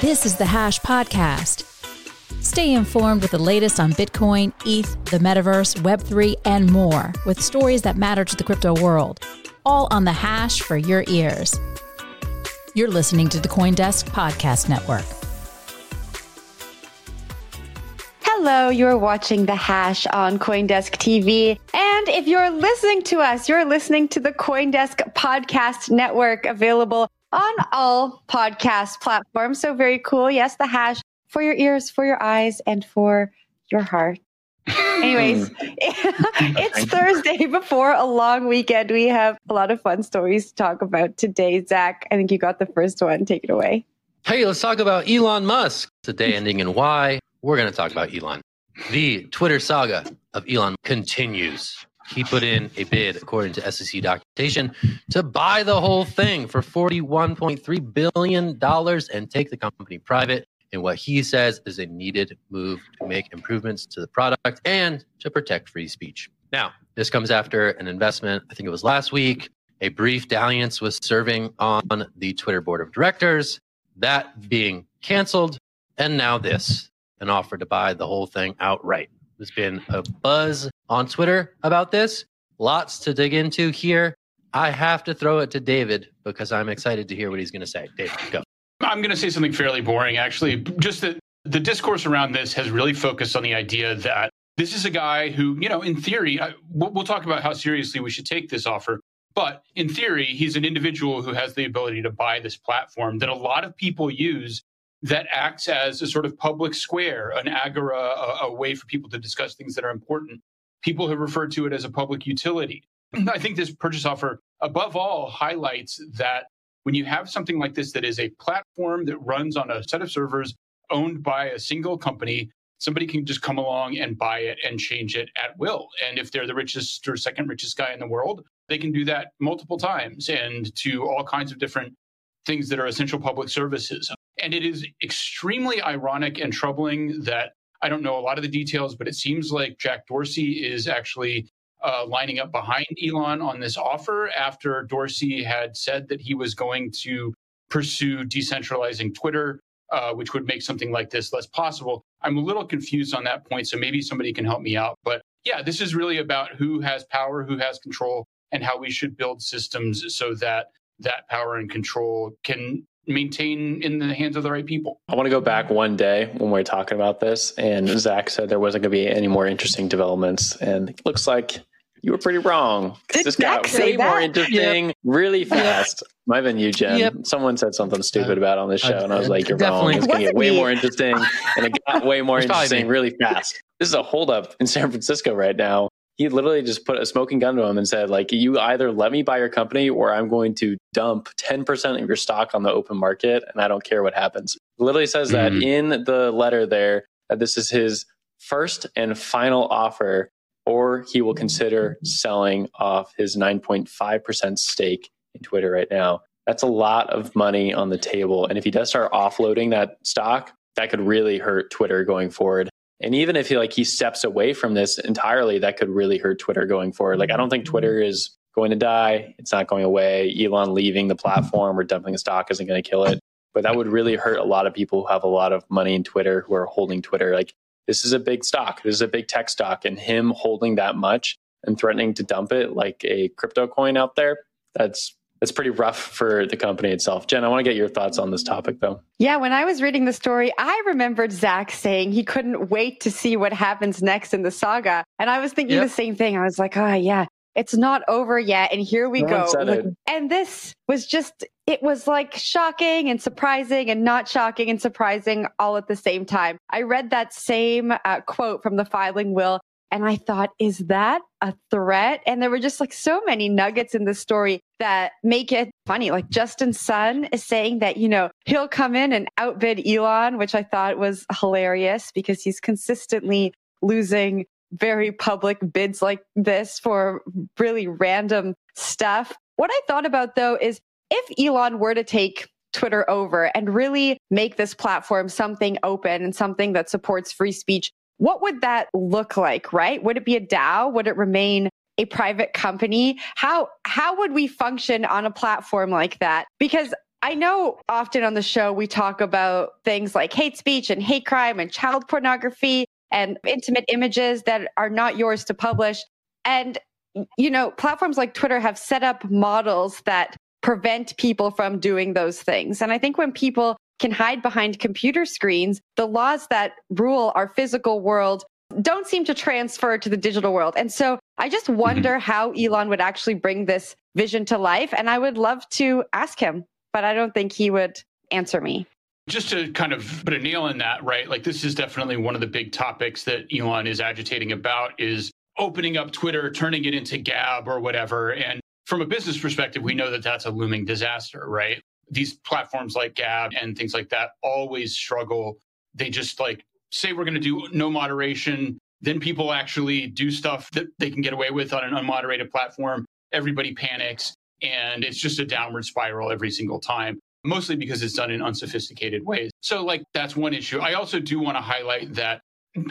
This is The Hash Podcast. Stay informed with the latest on Bitcoin, ETH, the Metaverse, Web3, and more with stories that matter to the crypto world, all on The Hash for your ears. You're listening to the CoinDesk Podcast Network. Hello, you're watching The Hash on CoinDesk TV. And if you're listening to us, you're listening to the CoinDesk Podcast Network, available on all podcast platforms. So very cool. Yes, The Hash for your ears, for your eyes, and for your heart. Anyways, it's Thursday before a long weekend. We have a lot of fun stories to talk about today. Zach, I think you got the first one. Take it away. Hey, let's talk about Elon Musk. It's a day ending in Y. We're going to talk about Elon. The Twitter saga of Elon continues. He put in a bid, according to SEC documentation, to buy the whole thing for $41.3 billion and take the company private in what he says is a needed move to make improvements to the product and to protect free speech. Now, this comes after an investment, I think it was last week, a brief dalliance with serving on the Twitter board of directors, that being canceled, and now this. An offer to buy the whole thing outright. There's been a buzz on Twitter about this. Lots to dig into here. I have to throw it to David because I'm excited to hear what he's going to say. David, go. I'm going to say something fairly boring, actually. Just that the discourse around this has really focused on the idea that this is a guy who, you know, in theory, we'll talk about how seriously we should take this offer. But in theory, he's an individual who has the ability to buy this platform that a lot of people use, that acts as a sort of public square, an agora, a way for people to discuss things that are important. People have referred to it as a public utility. I think this purchase offer, above all, highlights that when you have something like this that is a platform that runs on a set of servers owned by a single company, somebody can just come along and buy it and change it at will. And if they're the richest or second richest guy in the world, they can do that multiple times and to all kinds of different things that are essential public services. And it is extremely ironic and troubling that I don't know a lot of the details, but it seems like Jack Dorsey is actually lining up behind Elon on this offer after Dorsey had said that he was going to pursue decentralizing Twitter, which would make something like this less possible. I'm a little confused on that point, so maybe somebody can help me out. But yeah, this is really about who has power, who has control, and how we should build systems so that that power and control can maintain in the hands of the right people. I want to go back one day when we were talking about this, and Zach said there wasn't going to be any more interesting developments, and it looks like you were pretty wrong. This got way more interesting really fast. Might have been you, Jen. Yep. Someone said something stupid about on this show, and I was like, you're wrong. It's going to get way more interesting, and it got way more interesting really fast. This is a holdup in San Francisco right now. He literally just put a smoking gun to him and said, like, you either let me buy your company or I'm going to dump 10% of your stock on the open market and I don't care what happens. He literally says that in the letter there, that this is his first and final offer, or he will consider selling off his 9.5% stake in Twitter right now. That's a lot of money on the table. And if he does start offloading that stock, that could really hurt Twitter going forward. And even if he steps away from this entirely, that could really hurt Twitter going forward. Like, I don't think Twitter is going to die. It's not going away. Elon leaving the platform or dumping the stock isn't going to kill it. But that would really hurt a lot of people who have a lot of money in Twitter, who are holding Twitter. Like, this is a big stock. This is a big tech stock. And him holding that much and threatening to dump it like a crypto coin out there, that's pretty rough for the company itself. Jen, I want to get your thoughts on this topic, though. Yeah, when I was reading the story, I remembered Zach saying he couldn't wait to see what happens next in the saga. And I was thinking the same thing. I was like, oh, yeah, it's not over yet. And here we go. And this was just, it was like shocking and surprising and not shocking and surprising all at the same time. I read that same quote from the filing will, and I thought, is that a threat? And there were just like so many nuggets in this story that make it funny. Like Justin Sun is saying that, you know, he'll come in and outbid Elon, which I thought was hilarious because he's consistently losing very public bids like this for really random stuff. What I thought about, though, is if Elon were to take Twitter over and really make this platform something open and something that supports free speech, what would that look like, right? Would it be a DAO? Would it remain a private company? How would we function on a platform like that? Because I know often on the show, we talk about things like hate speech and hate crime and child pornography and intimate images that are not yours to publish. And, you know, platforms like Twitter have set up models that prevent people from doing those things. And I think when people can hide behind computer screens, the laws that rule our physical world don't seem to transfer to the digital world. And so I just wonder how Elon would actually bring this vision to life. And I would love to ask him, but I don't think he would answer me. Just to kind of put a nail in that, right? Like, this is definitely one of the big topics that Elon is agitating about, is opening up Twitter, turning it into Gab or whatever. And from a business perspective, we know that that's a looming disaster, right? These platforms like Gab and things like that always struggle. They just like say, we're going to do no moderation. Then people actually do stuff that they can get away with on an unmoderated platform. Everybody panics. And it's just a downward spiral every single time, mostly because it's done in unsophisticated ways. So like, that's one issue. I also do want to highlight that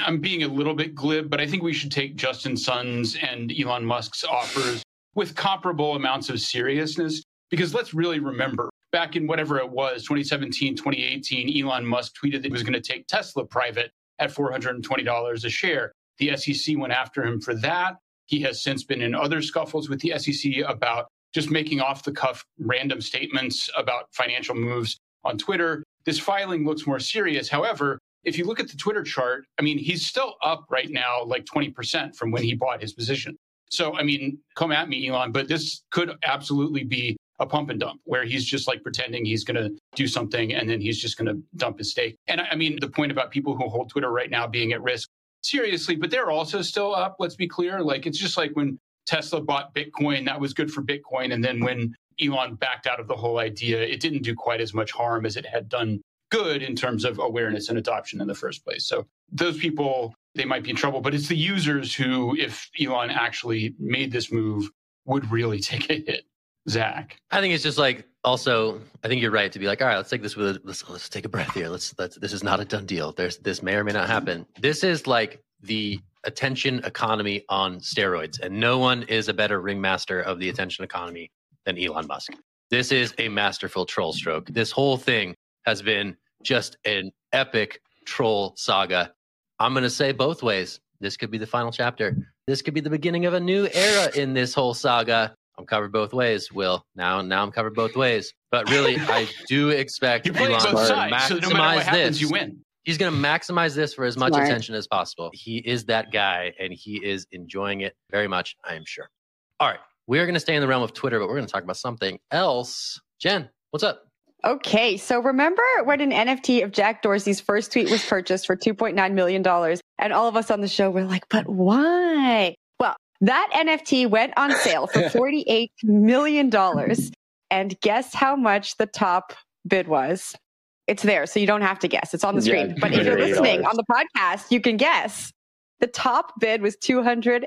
I'm being a little bit glib, but I think we should take Justin Sun's and Elon Musk's offers with comparable amounts of seriousness, because let's really remember, back in whatever it was, 2017, 2018, Elon Musk tweeted that he was going to take Tesla private at $420 a share. The SEC went after him for that. He has since been in other scuffles with the SEC about just making off-the-cuff random statements about financial moves on Twitter. This filing looks more serious. However, if you look at the Twitter chart, I mean, he's still up right now like 20% from when he bought his position. So, I mean, come at me, Elon, but this could absolutely be a pump and dump where he's just like pretending he's going to do something and then he's just going to dump his stake. And I mean, the point about people who hold Twitter right now being at risk, seriously, but they're also still up, let's be clear. Like, it's just like when Tesla bought Bitcoin, that was good for Bitcoin. And then when Elon backed out of the whole idea, it didn't do quite as much harm as it had done good in terms of awareness and adoption in the first place. So those people, they might be in trouble, but it's the users who, if Elon actually made this move, would really take a hit. Zach. I think it's just like, also, I think you're right to be like, all right, let's take this with, let's take a breath here. Let's this is not a done deal. This may or may not happen. This is like the attention economy on steroids. And no one is a better ringmaster of the attention economy than Elon Musk. This is a masterful troll stroke. This whole thing has been just an epic troll saga. I'm going to say both ways. This could be the final chapter. This could be the beginning of a new era in this whole saga. I'm covered both ways, Will. Now I'm covered both ways. But really, I do expect Elon to maximize so no matter what happens, this. You win. He's going to maximize this for as much attention as possible. He is that guy, and he is enjoying it very much, I am sure. All right, we're going to stay in the realm of Twitter, but we're going to talk about something else. Jen, what's up? Okay, so remember when an NFT of Jack Dorsey's first tweet was purchased for $2.9 million, and all of us on the show were like, but why? Well, that NFT went on sale for $48 million, and guess how much the top bid was? It's there, so you don't have to guess. It's on the screen. But if you're listening on the podcast, you can guess. The top bid was $280.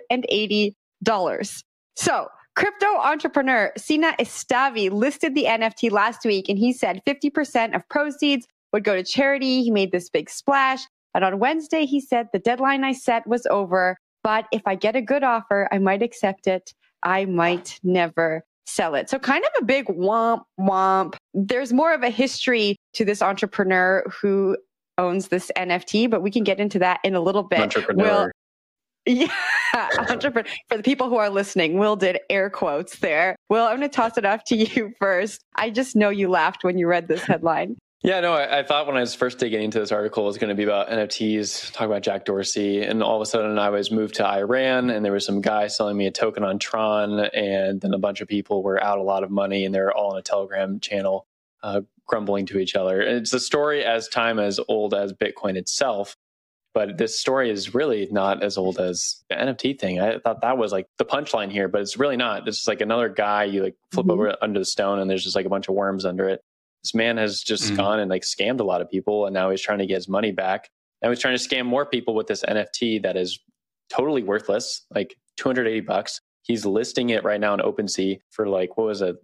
So crypto entrepreneur Sina Estavi listed the NFT last week, and he said 50% of proceeds would go to charity. He made this big splash. And on Wednesday, he said, the deadline I set was over, but if I get a good offer, I might accept it. I might never sell it. So kind of a big womp womp. There's more of a history to this entrepreneur who owns this NFT, but we can get into that in a little bit. Entrepreneur. Entrepreneur. For the people who are listening, Will did air quotes there. Will, I'm going to toss it off to you first. I just know you laughed when you read this headline. Yeah, no, I thought when I was first digging into this article, it was going to be about NFTs, talk about Jack Dorsey. And all of a sudden I was moved to Iran and there was some guy selling me a token on Tron. And then a bunch of people were out a lot of money and they were all on a Telegram channel grumbling to each other. And it's a story as time as old as Bitcoin itself. But this story is really not as old as the NFT thing. I thought that was like the punchline here, but it's really not. It's just like another guy you like flip over under the stone and there's just like a bunch of worms under it. This man has just gone and like scammed a lot of people. And now he's trying to get his money back. Now he's trying to scam more people with this NFT that is totally worthless, like $280. He's listing it right now on OpenSea for like, what was it,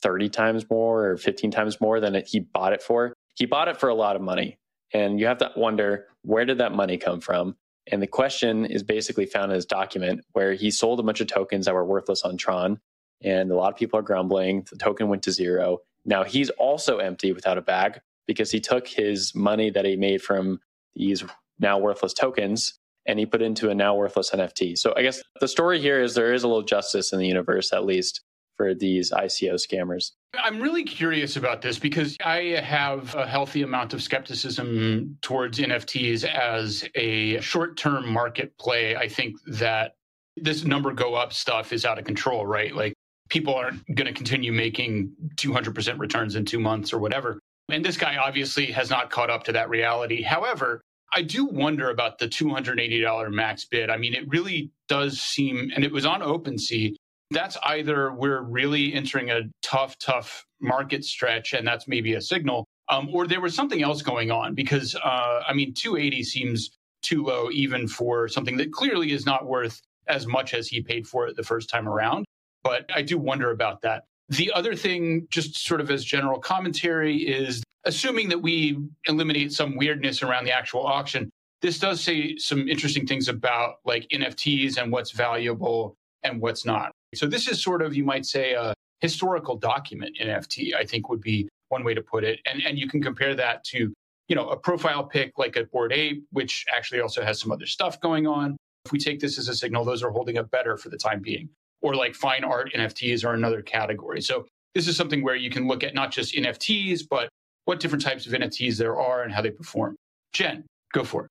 30 times more or 15 times more than he bought it for. He bought it for a lot of money. And you have to wonder, where did that money come from? And the question is basically found in his document where he sold a bunch of tokens that were worthless on Tron. And a lot of people are grumbling. The token went to zero. Now, he's also empty without a bag because he took his money that he made from these now worthless tokens and he put into a now worthless NFT. So I guess the story here is there is a little justice in the universe, at least for these ICO scammers. I'm really curious about this because I have a healthy amount of skepticism towards NFTs as a short-term market play. I think that this number go up stuff is out of control, right? Like, people aren't going to continue making 200% returns in 2 months or whatever. And this guy obviously has not caught up to that reality. However, I do wonder about the $280 max bid. I mean, it really does seem, and it was on OpenSea, that's either we're really entering a tough market stretch, and that's maybe a signal, or there was something else going on because, I mean, 280 seems too low even for something that clearly is not worth as much as he paid for it the first time around. But I do wonder about that. The other thing, just sort of as general commentary, is assuming that we eliminate some weirdness around the actual auction, this does say some interesting things about like NFTs and what's valuable and what's not. So this is sort of, you might say, a historical document NFT, I think would be one way to put it. And you can compare that to, you know, a profile pic like a Bored Ape, which actually also has some other stuff going on. If we take this as a signal, those are holding up better for the time being. Or like fine art NFTs are another category. So this is something where you can look at not just NFTs, but what different types of NFTs there are and how they perform. Jen, go for it.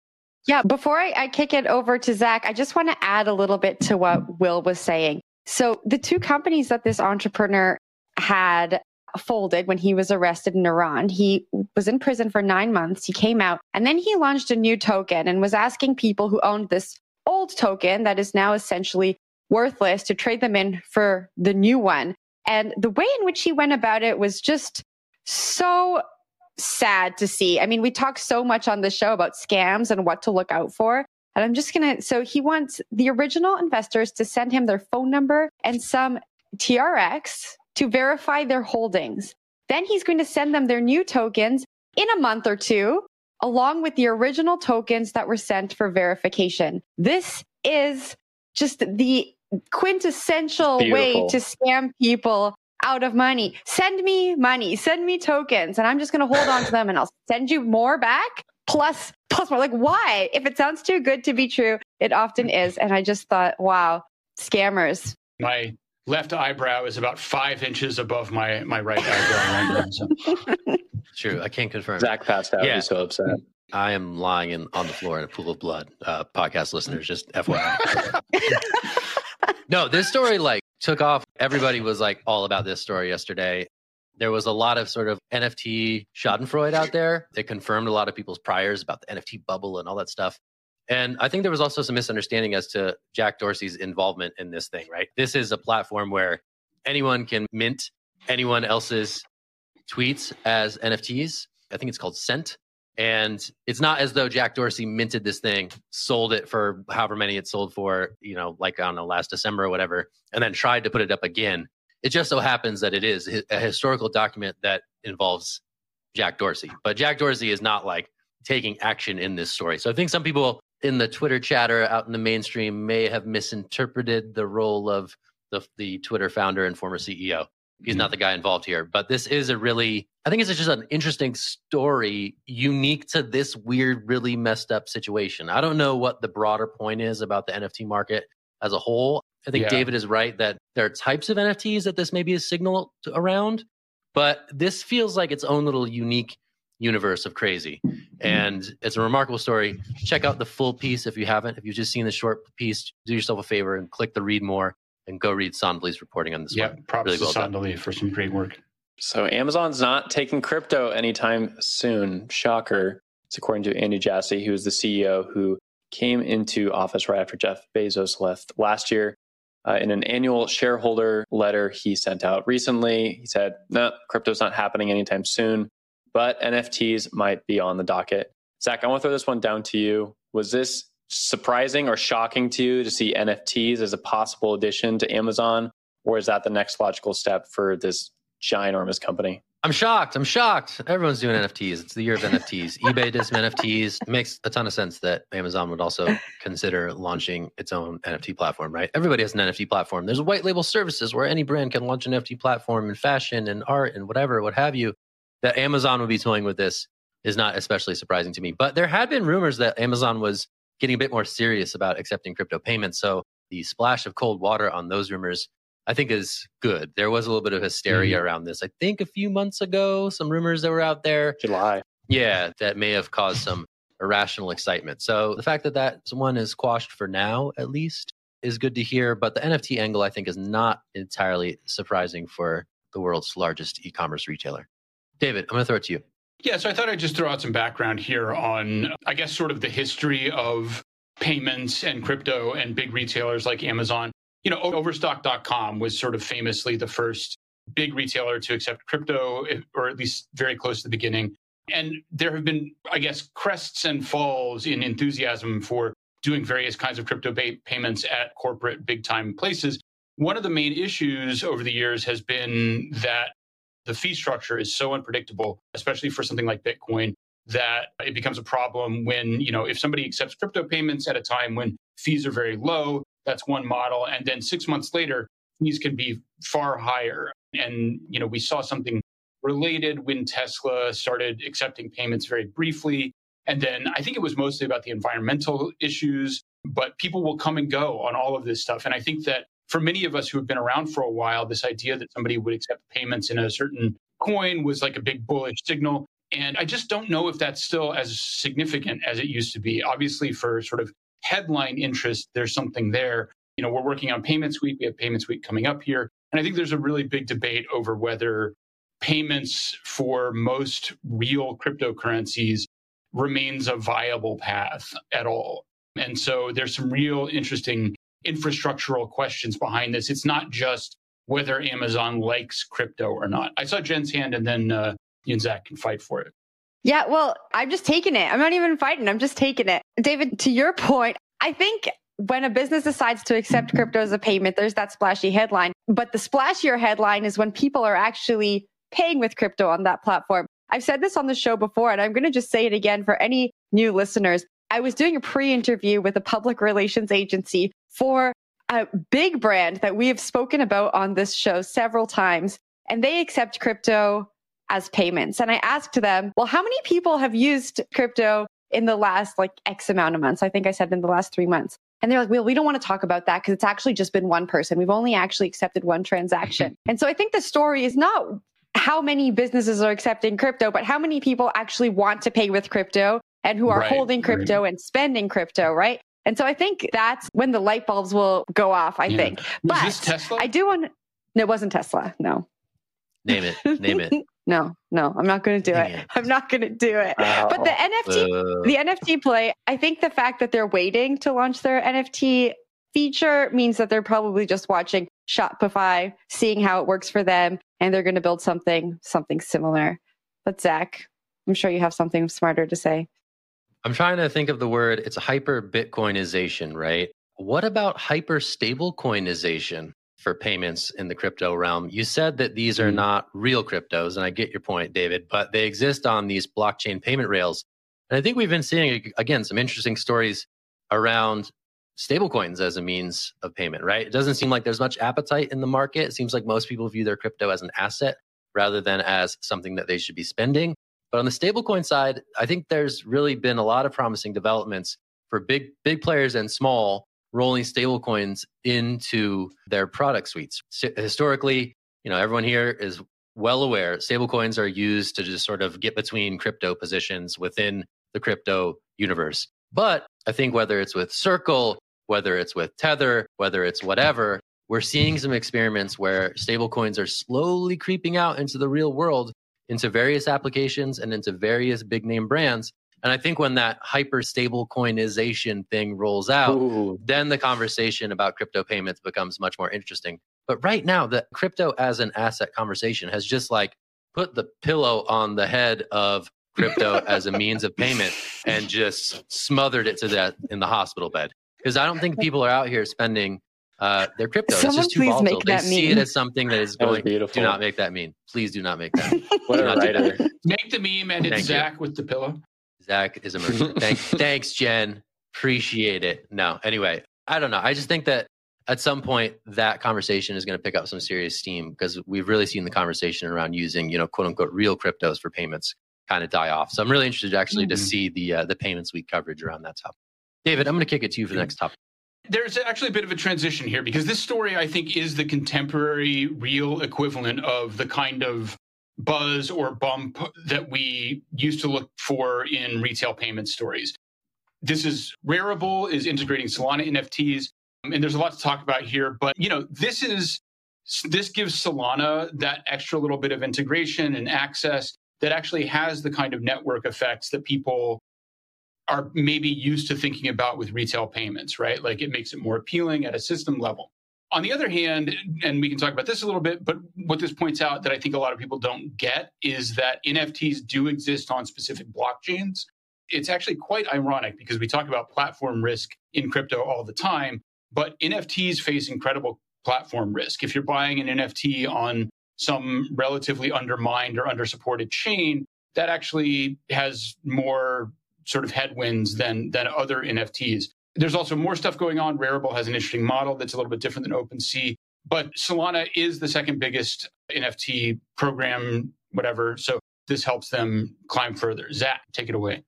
Yeah, before I kick it over to Zach, I just want to add a little bit to what Will was saying. So the two companies that this entrepreneur had folded when he was arrested in Iran, he was in prison for 9 months. He came out and then he launched a new token and was asking people who owned this old token that is now essentially worthless to trade them in for the new one. And the way in which he went about it was just so sad to see. I mean, we talk so much on the show about scams and what to look out for. And I'm just going to, so he wants the original investors to send him their phone number and some TRX to verify their holdings. Then he's going to send them their new tokens in a month or two, along with the original tokens that were sent for verification. This is just the quintessential way to scam people out of money. Send me money, send me tokens, and I'm just going to hold on to them and I'll send you more back plus more. Like, why? If it sounds too good to be true, it often is. And I just thought, wow, scammers. My left eyebrow is about 5 inches above my right eyebrow. So. True. I can't confirm. Zach passed out. Yeah. He's so upset. I am lying on the floor in a pool of blood. Podcast listeners, just FYI. No, this story like took off. Everybody was like all about this story yesterday. There was a lot of sort of NFT schadenfreude out there. It confirmed a lot of people's priors about the NFT bubble and all that stuff. And I think there was also some misunderstanding as to Jack Dorsey's involvement in this thing, right? This is a platform where anyone can mint anyone else's tweets as NFTs. I think it's called Cent. And it's not as though Jack Dorsey minted this thing, sold it for however many it sold for, you know, like, I don't know, last December or whatever, and then tried to put it up again. It just so happens that it is a historical document that involves Jack Dorsey. But Jack Dorsey is not like taking action in this story. So I think some people in the Twitter chatter out in the mainstream may have misinterpreted the role of the Twitter founder and former CEO. He's not the guy involved here, but this is a really, I think it's just an interesting story unique to this weird, really messed up situation. I don't know what the broader point is about the NFT market as a whole. I think David is right that there are types of NFTs that this may be a signal around, but this feels like its own little unique universe of crazy. And it's a remarkable story. Check out the full piece if you haven't. If you've just seen the short piece, do yourself a favor and click the read more. And go read Sondely's reporting on this one. Yeah, props to Sondely for some great work. So Amazon's not taking crypto anytime soon. Shocker. It's according to Andy Jassy, who is the CEO who came into office right after Jeff Bezos left last year. In an annual shareholder letter he sent out recently, he said, no, crypto's not happening anytime soon, but NFTs might be on the docket. Zach, I want to throw this one down to you. Was this surprising or shocking to you to see NFTs as a possible addition to Amazon? Or is that the next logical step for this ginormous company? I'm shocked. Everyone's doing NFTs. It's the year of NFTs. eBay does some NFTs. It makes a ton of sense that Amazon would also consider launching its own NFT platform, right? Everybody has an NFT platform. There's white label services where any brand can launch an NFT platform in fashion and art and whatever, what have you. That Amazon would be toying with this is not especially surprising to me. But there had been rumors that Amazon was getting a bit more serious about accepting crypto payments. So the splash of cold water on those rumors, I think, is good. There was a little bit of hysteria around this. I think a few months ago, some rumors that were out there. July. Yeah, that may have caused some irrational excitement. So the fact that that one is quashed for now, at least, is good to hear. But the NFT angle, I think, is not entirely surprising for the world's largest e-commerce retailer. David, I'm going to throw it to you. Yeah, so I thought I'd just throw out some background here on, I guess, sort of the history of payments and crypto and big retailers like Amazon. You know, Overstock.com was sort of famously the first big retailer to accept crypto, or at least very close to the beginning. And there have been, I guess, crests and falls in enthusiasm for doing various kinds of crypto payments at corporate big-time places. One of the main issues over the years has been that the fee structure is so unpredictable, especially for something like Bitcoin, that it becomes a problem when, you know, if somebody accepts crypto payments at a time when fees are very low, that's one model. And then 6 months later, fees can be far higher. And, you know, we saw something related when Tesla started accepting payments very briefly. And then I think it was mostly about the environmental issues, but people will come and go on all of this stuff. And I think that for many of us who have been around for a while, this idea that somebody would accept payments in a certain coin was like a big bullish signal. And I just don't know if that's still as significant as it used to be. Obviously, for sort of headline interest, there's something there. You know, we're working on Payments Week. We have Payments Week coming up here. And I think there's a really big debate over whether payments for most real cryptocurrencies remains a viable path at all. And so there's some real interesting infrastructural questions behind this. It's not just whether Amazon likes crypto or not. I saw Jen's hand, and then you and Zach can fight for it. Yeah, well, I'm just taking it. I'm not even fighting. I'm just taking it. David, to your point, I think when a business decides to accept crypto as a payment, there's that splashy headline. But the splashier headline is when people are actually paying with crypto on that platform. I've said this on the show before, and I'm going to just say it again for any new listeners. I was doing a pre-interview with a public relations agency for a big brand that we have spoken about on this show several times, and they accept crypto as payments. And I asked them, well, how many people have used crypto in the last like X amount of months? I think I said in the last 3 months. And they're like, well, we don't want to talk about that because it's actually just been one person. We've only actually accepted one transaction. And so I think the story is not how many businesses are accepting crypto, but how many people actually want to pay with crypto and who are holding crypto and spending crypto, right? And so I think that's when the light bulbs will go off, I think. But was this Tesla? No, it wasn't Tesla. No. Name it. No, I'm not going to do it. I'm not going to do it. Wow. But the NFT play, I think the fact that they're waiting to launch their NFT feature means that they're probably just watching Shopify, seeing how it works for them, and they're going to build something similar. But Zach, I'm sure you have something smarter to say. I'm trying to think of the word. It's hyper Bitcoinization, right? What about hyper stablecoinization for payments in the crypto realm? You said that these are not real cryptos, and I get your point, David, but they exist on these blockchain payment rails. And I think we've been seeing, again, some interesting stories around stablecoins as a means of payment, right? It doesn't seem like there's much appetite in the market. It seems like most people view their crypto as an asset rather than as something that they should be spending. But on the stablecoin side, I think there's really been a lot of promising developments for big players and small rolling stablecoins into their product suites. Historically, you know, everyone here is well aware stablecoins are used to just sort of get between crypto positions within the crypto universe. But I think whether it's with Circle, whether it's with Tether, whether it's whatever, we're seeing some experiments where stablecoins are slowly creeping out into the real world, into various applications and into various big name brands. And I think when that hyper stablecoinization thing rolls out, then the conversation about crypto payments becomes much more interesting. But right now, the crypto as an asset conversation has just like put the pillow on the head of crypto as a means of payment and just smothered it to death in the hospital bed. Because I don't think people are out here spending Their crypto. Someone it's just too volatile. They see it as something that is going. That do not make that meme. Please do not make that. Make the meme, and it's Zach with the pillow. Zach is a merchant. Thanks, Jen. Appreciate it. No, anyway, I don't know. I just think that at some point that conversation is going to pick up some serious steam, because we've really seen the conversation around using, quote unquote, real cryptos for payments kind of die off. So I'm really interested actually to see the payments week coverage around that topic. David, I'm going to kick it to you for the next topic. There's actually a bit of a transition here, because this story, I think, is the contemporary real equivalent of the kind of buzz or bump that we used to look for in retail payment stories. This is Rarible is integrating Solana NFTs, and there's a lot to talk about here. But, this gives Solana that extra little bit of integration and access that actually has the kind of network effects that people are maybe used to thinking about with retail payments, right? Like, it makes it more appealing at a system level. On the other hand, and we can talk about this a little bit, but what this points out that I think a lot of people don't get is that NFTs do exist on specific blockchains. It's actually quite ironic, because we talk about platform risk in crypto all the time, but NFTs face incredible platform risk. If you're buying an NFT on some relatively undermined or undersupported chain, that actually has more sort of headwinds than other NFTs. There's also more stuff going on. Rarible has an interesting model that's a little bit different than OpenSea, but Solana is the second biggest NFT program, whatever. So this helps them climb further. Zach, take it away.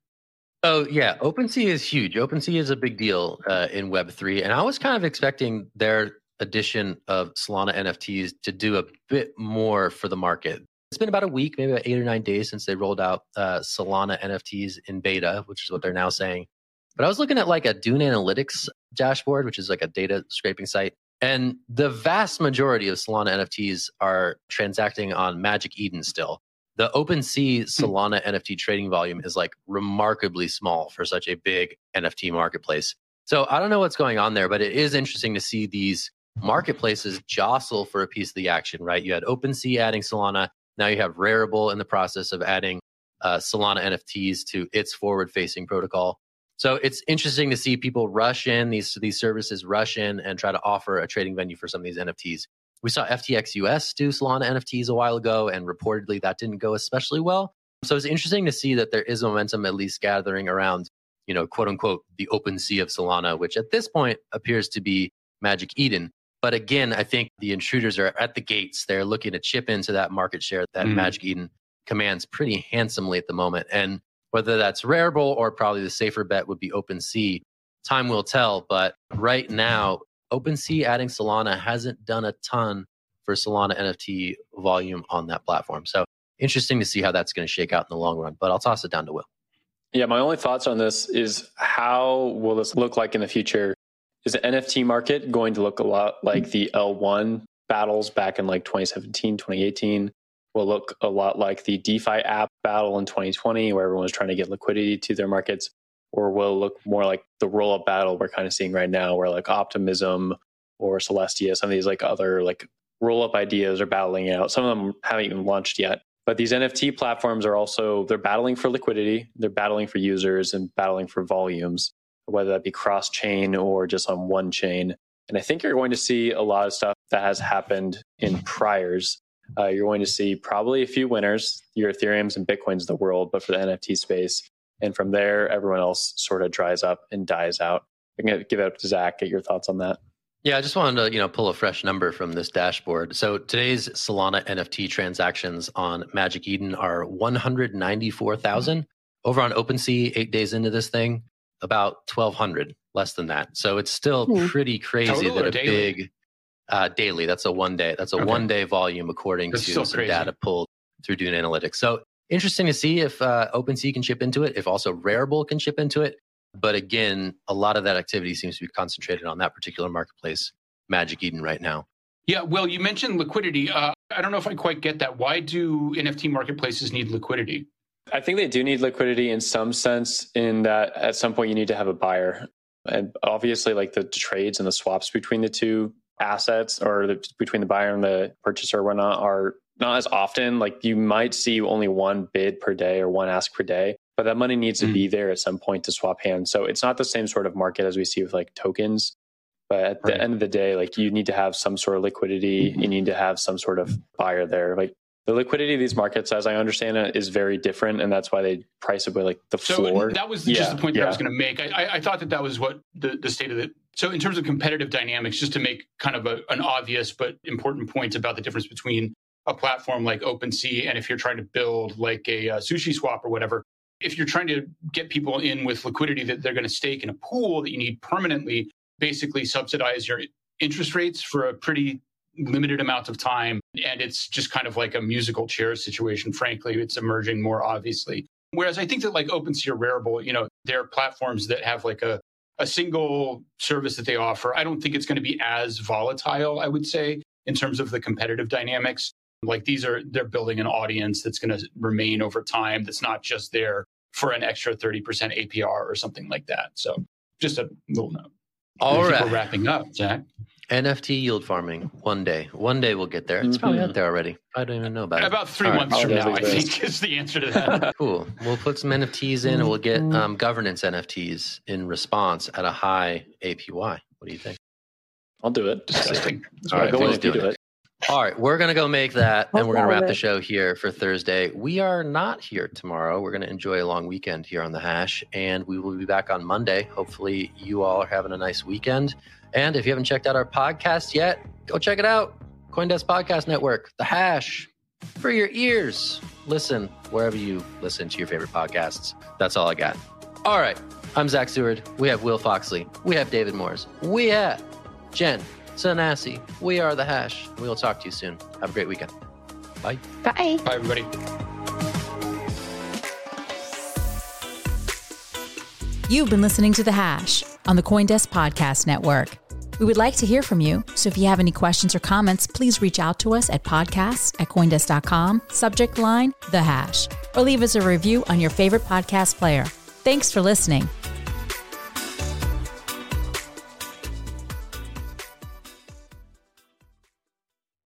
Oh, yeah. OpenSea is huge. OpenSea is a big deal in Web3. And I was kind of expecting their addition of Solana NFTs to do a bit more for the market. It's been about a week, maybe about 8 or 9 days since they rolled out Solana NFTs in beta, which is what they're now saying. But I was looking at like a Dune Analytics dashboard, which is like a data scraping site. And the vast majority of Solana NFTs are transacting on Magic Eden still. The OpenSea Solana NFT trading volume is like remarkably small for such a big NFT marketplace. So I don't know what's going on there, but it is interesting to see these marketplaces jostle for a piece of the action, right? You had OpenSea adding Solana. Now you have Rarible in the process of adding Solana NFTs to its forward-facing protocol. So it's interesting to see people rush in, these services rush in and try to offer a trading venue for some of these NFTs. We saw FTX US do Solana NFTs a while ago, and reportedly that didn't go especially well. So it's interesting to see that there is momentum at least gathering around, quote unquote, the open sea of Solana, which at this point appears to be Magic Eden. But again, I think the intruders are at the gates. They're looking to chip into that market share that Magic Eden commands pretty handsomely at the moment. And whether that's Rarible or probably the safer bet would be OpenSea, time will tell. But right now, OpenSea adding Solana hasn't done a ton for Solana NFT volume on that platform. So interesting to see how that's going to shake out in the long run. But I'll toss it down to Will. Yeah, my only thoughts on this is, how will this look like in the future? Is the NFT market going to look a lot like the L1 battles back in like 2017, 2018? Will look a lot like the DeFi app battle in 2020, where everyone was trying to get liquidity to their markets? Or will it look more like the roll-up battle we're kind of seeing right now, where like Optimism or Celestia, some of these like other like roll-up ideas are battling out. Some of them haven't even launched yet. But these NFT platforms are also, they're battling for liquidity, they're battling for users and battling for volumes, whether that be cross-chain or just on one chain. And I think you're going to see a lot of stuff that has happened in priors. You're going to see probably a few winners, your Ethereums and Bitcoins of the world, but for the NFT space. And from there, everyone else sort of dries up and dies out. I'm going to give it up to Zach. Get your thoughts on that. Yeah, I just wanted to pull a fresh number from this dashboard. So today's Solana NFT transactions on Magic Eden are 194,000. Over on OpenSea, 8 days into this thing, about 1,200, less than that. So it's still pretty crazy that a big... daily. That's a 1 day. That's a okay. 1 day volume according that's to some crazy data pulled through Dune Analytics. So interesting to see if OpenSea can chip into it, if also Rarible can chip into it. But again, a lot of that activity seems to be concentrated on that particular marketplace, Magic Eden, right now. Yeah, well, you mentioned liquidity. I don't know if I quite get that. Why do NFT marketplaces need liquidity? I think they do need liquidity in some sense, in that at some point you need to have a buyer. And obviously, like the trades and the swaps between the two assets, or between the buyer and the purchaser or whatnot, are not as often. Like, you might see only one bid per day or one ask per day, but that money needs to be there at some point to swap hands. So it's not the same sort of market as we see with like tokens. But at the end of the day, like, you need to have some sort of liquidity. You need to have some sort of buyer there. Like, the liquidity of these markets, as I understand it, is very different, and that's why they price it by like the floor. That was just the point that I was going to make. I thought that was what the state of it. So in terms of competitive dynamics, just to make kind of an obvious but important point about the difference between a platform like OpenSea and if you're trying to build like a sushi swap or whatever, if you're trying to get people in with liquidity that they're going to stake in a pool that you need permanently, basically subsidize your interest rates for a pretty limited amount of time. And it's just kind of like a musical chair situation. Frankly, it's emerging more obviously. Whereas I think that like OpenSea or Rarible, you know, they're platforms that have like a single service that they offer. I don't think it's going to be as volatile, I would say, in terms of the competitive dynamics. Like they're building an audience that's going to remain over time. That's not just there for an extra 30% APR or something like that. So just a little note. All right. We're wrapping up, Zach. NFT yield farming. One day we'll get there. It's probably out there already. I don't even know about it. About three months from now, I think, is the answer to that. Cool. We'll put some NFTs in and we'll get governance NFTs in response at a high APY. What do you think? I'll do it. Disgusting. All right, we'll do it. All right, we're going to go make that, and we're going to wrap the show here for Thursday. We are not here tomorrow. We're going to enjoy a long weekend here on The Hash, and we will be back on Monday. Hopefully, you all are having a nice weekend. And if you haven't checked out our podcast yet, go check it out. CoinDesk Podcast Network, The Hash, for your ears. Listen wherever you listen to your favorite podcasts. That's all I got. All right, I'm Zach Seward. We have Will Foxley. We have David Morris. We have Jen Sanasi. We are The Hash. We will talk to you soon. Have a great weekend. Bye. Bye. Bye, everybody. You've been listening to The Hash on the CoinDesk Podcast Network. We would like to hear from you, so if you have any questions or comments, please reach out to us at podcast@coindesk.com, subject line, The Hash, or leave us a review on your favorite podcast player. Thanks for listening.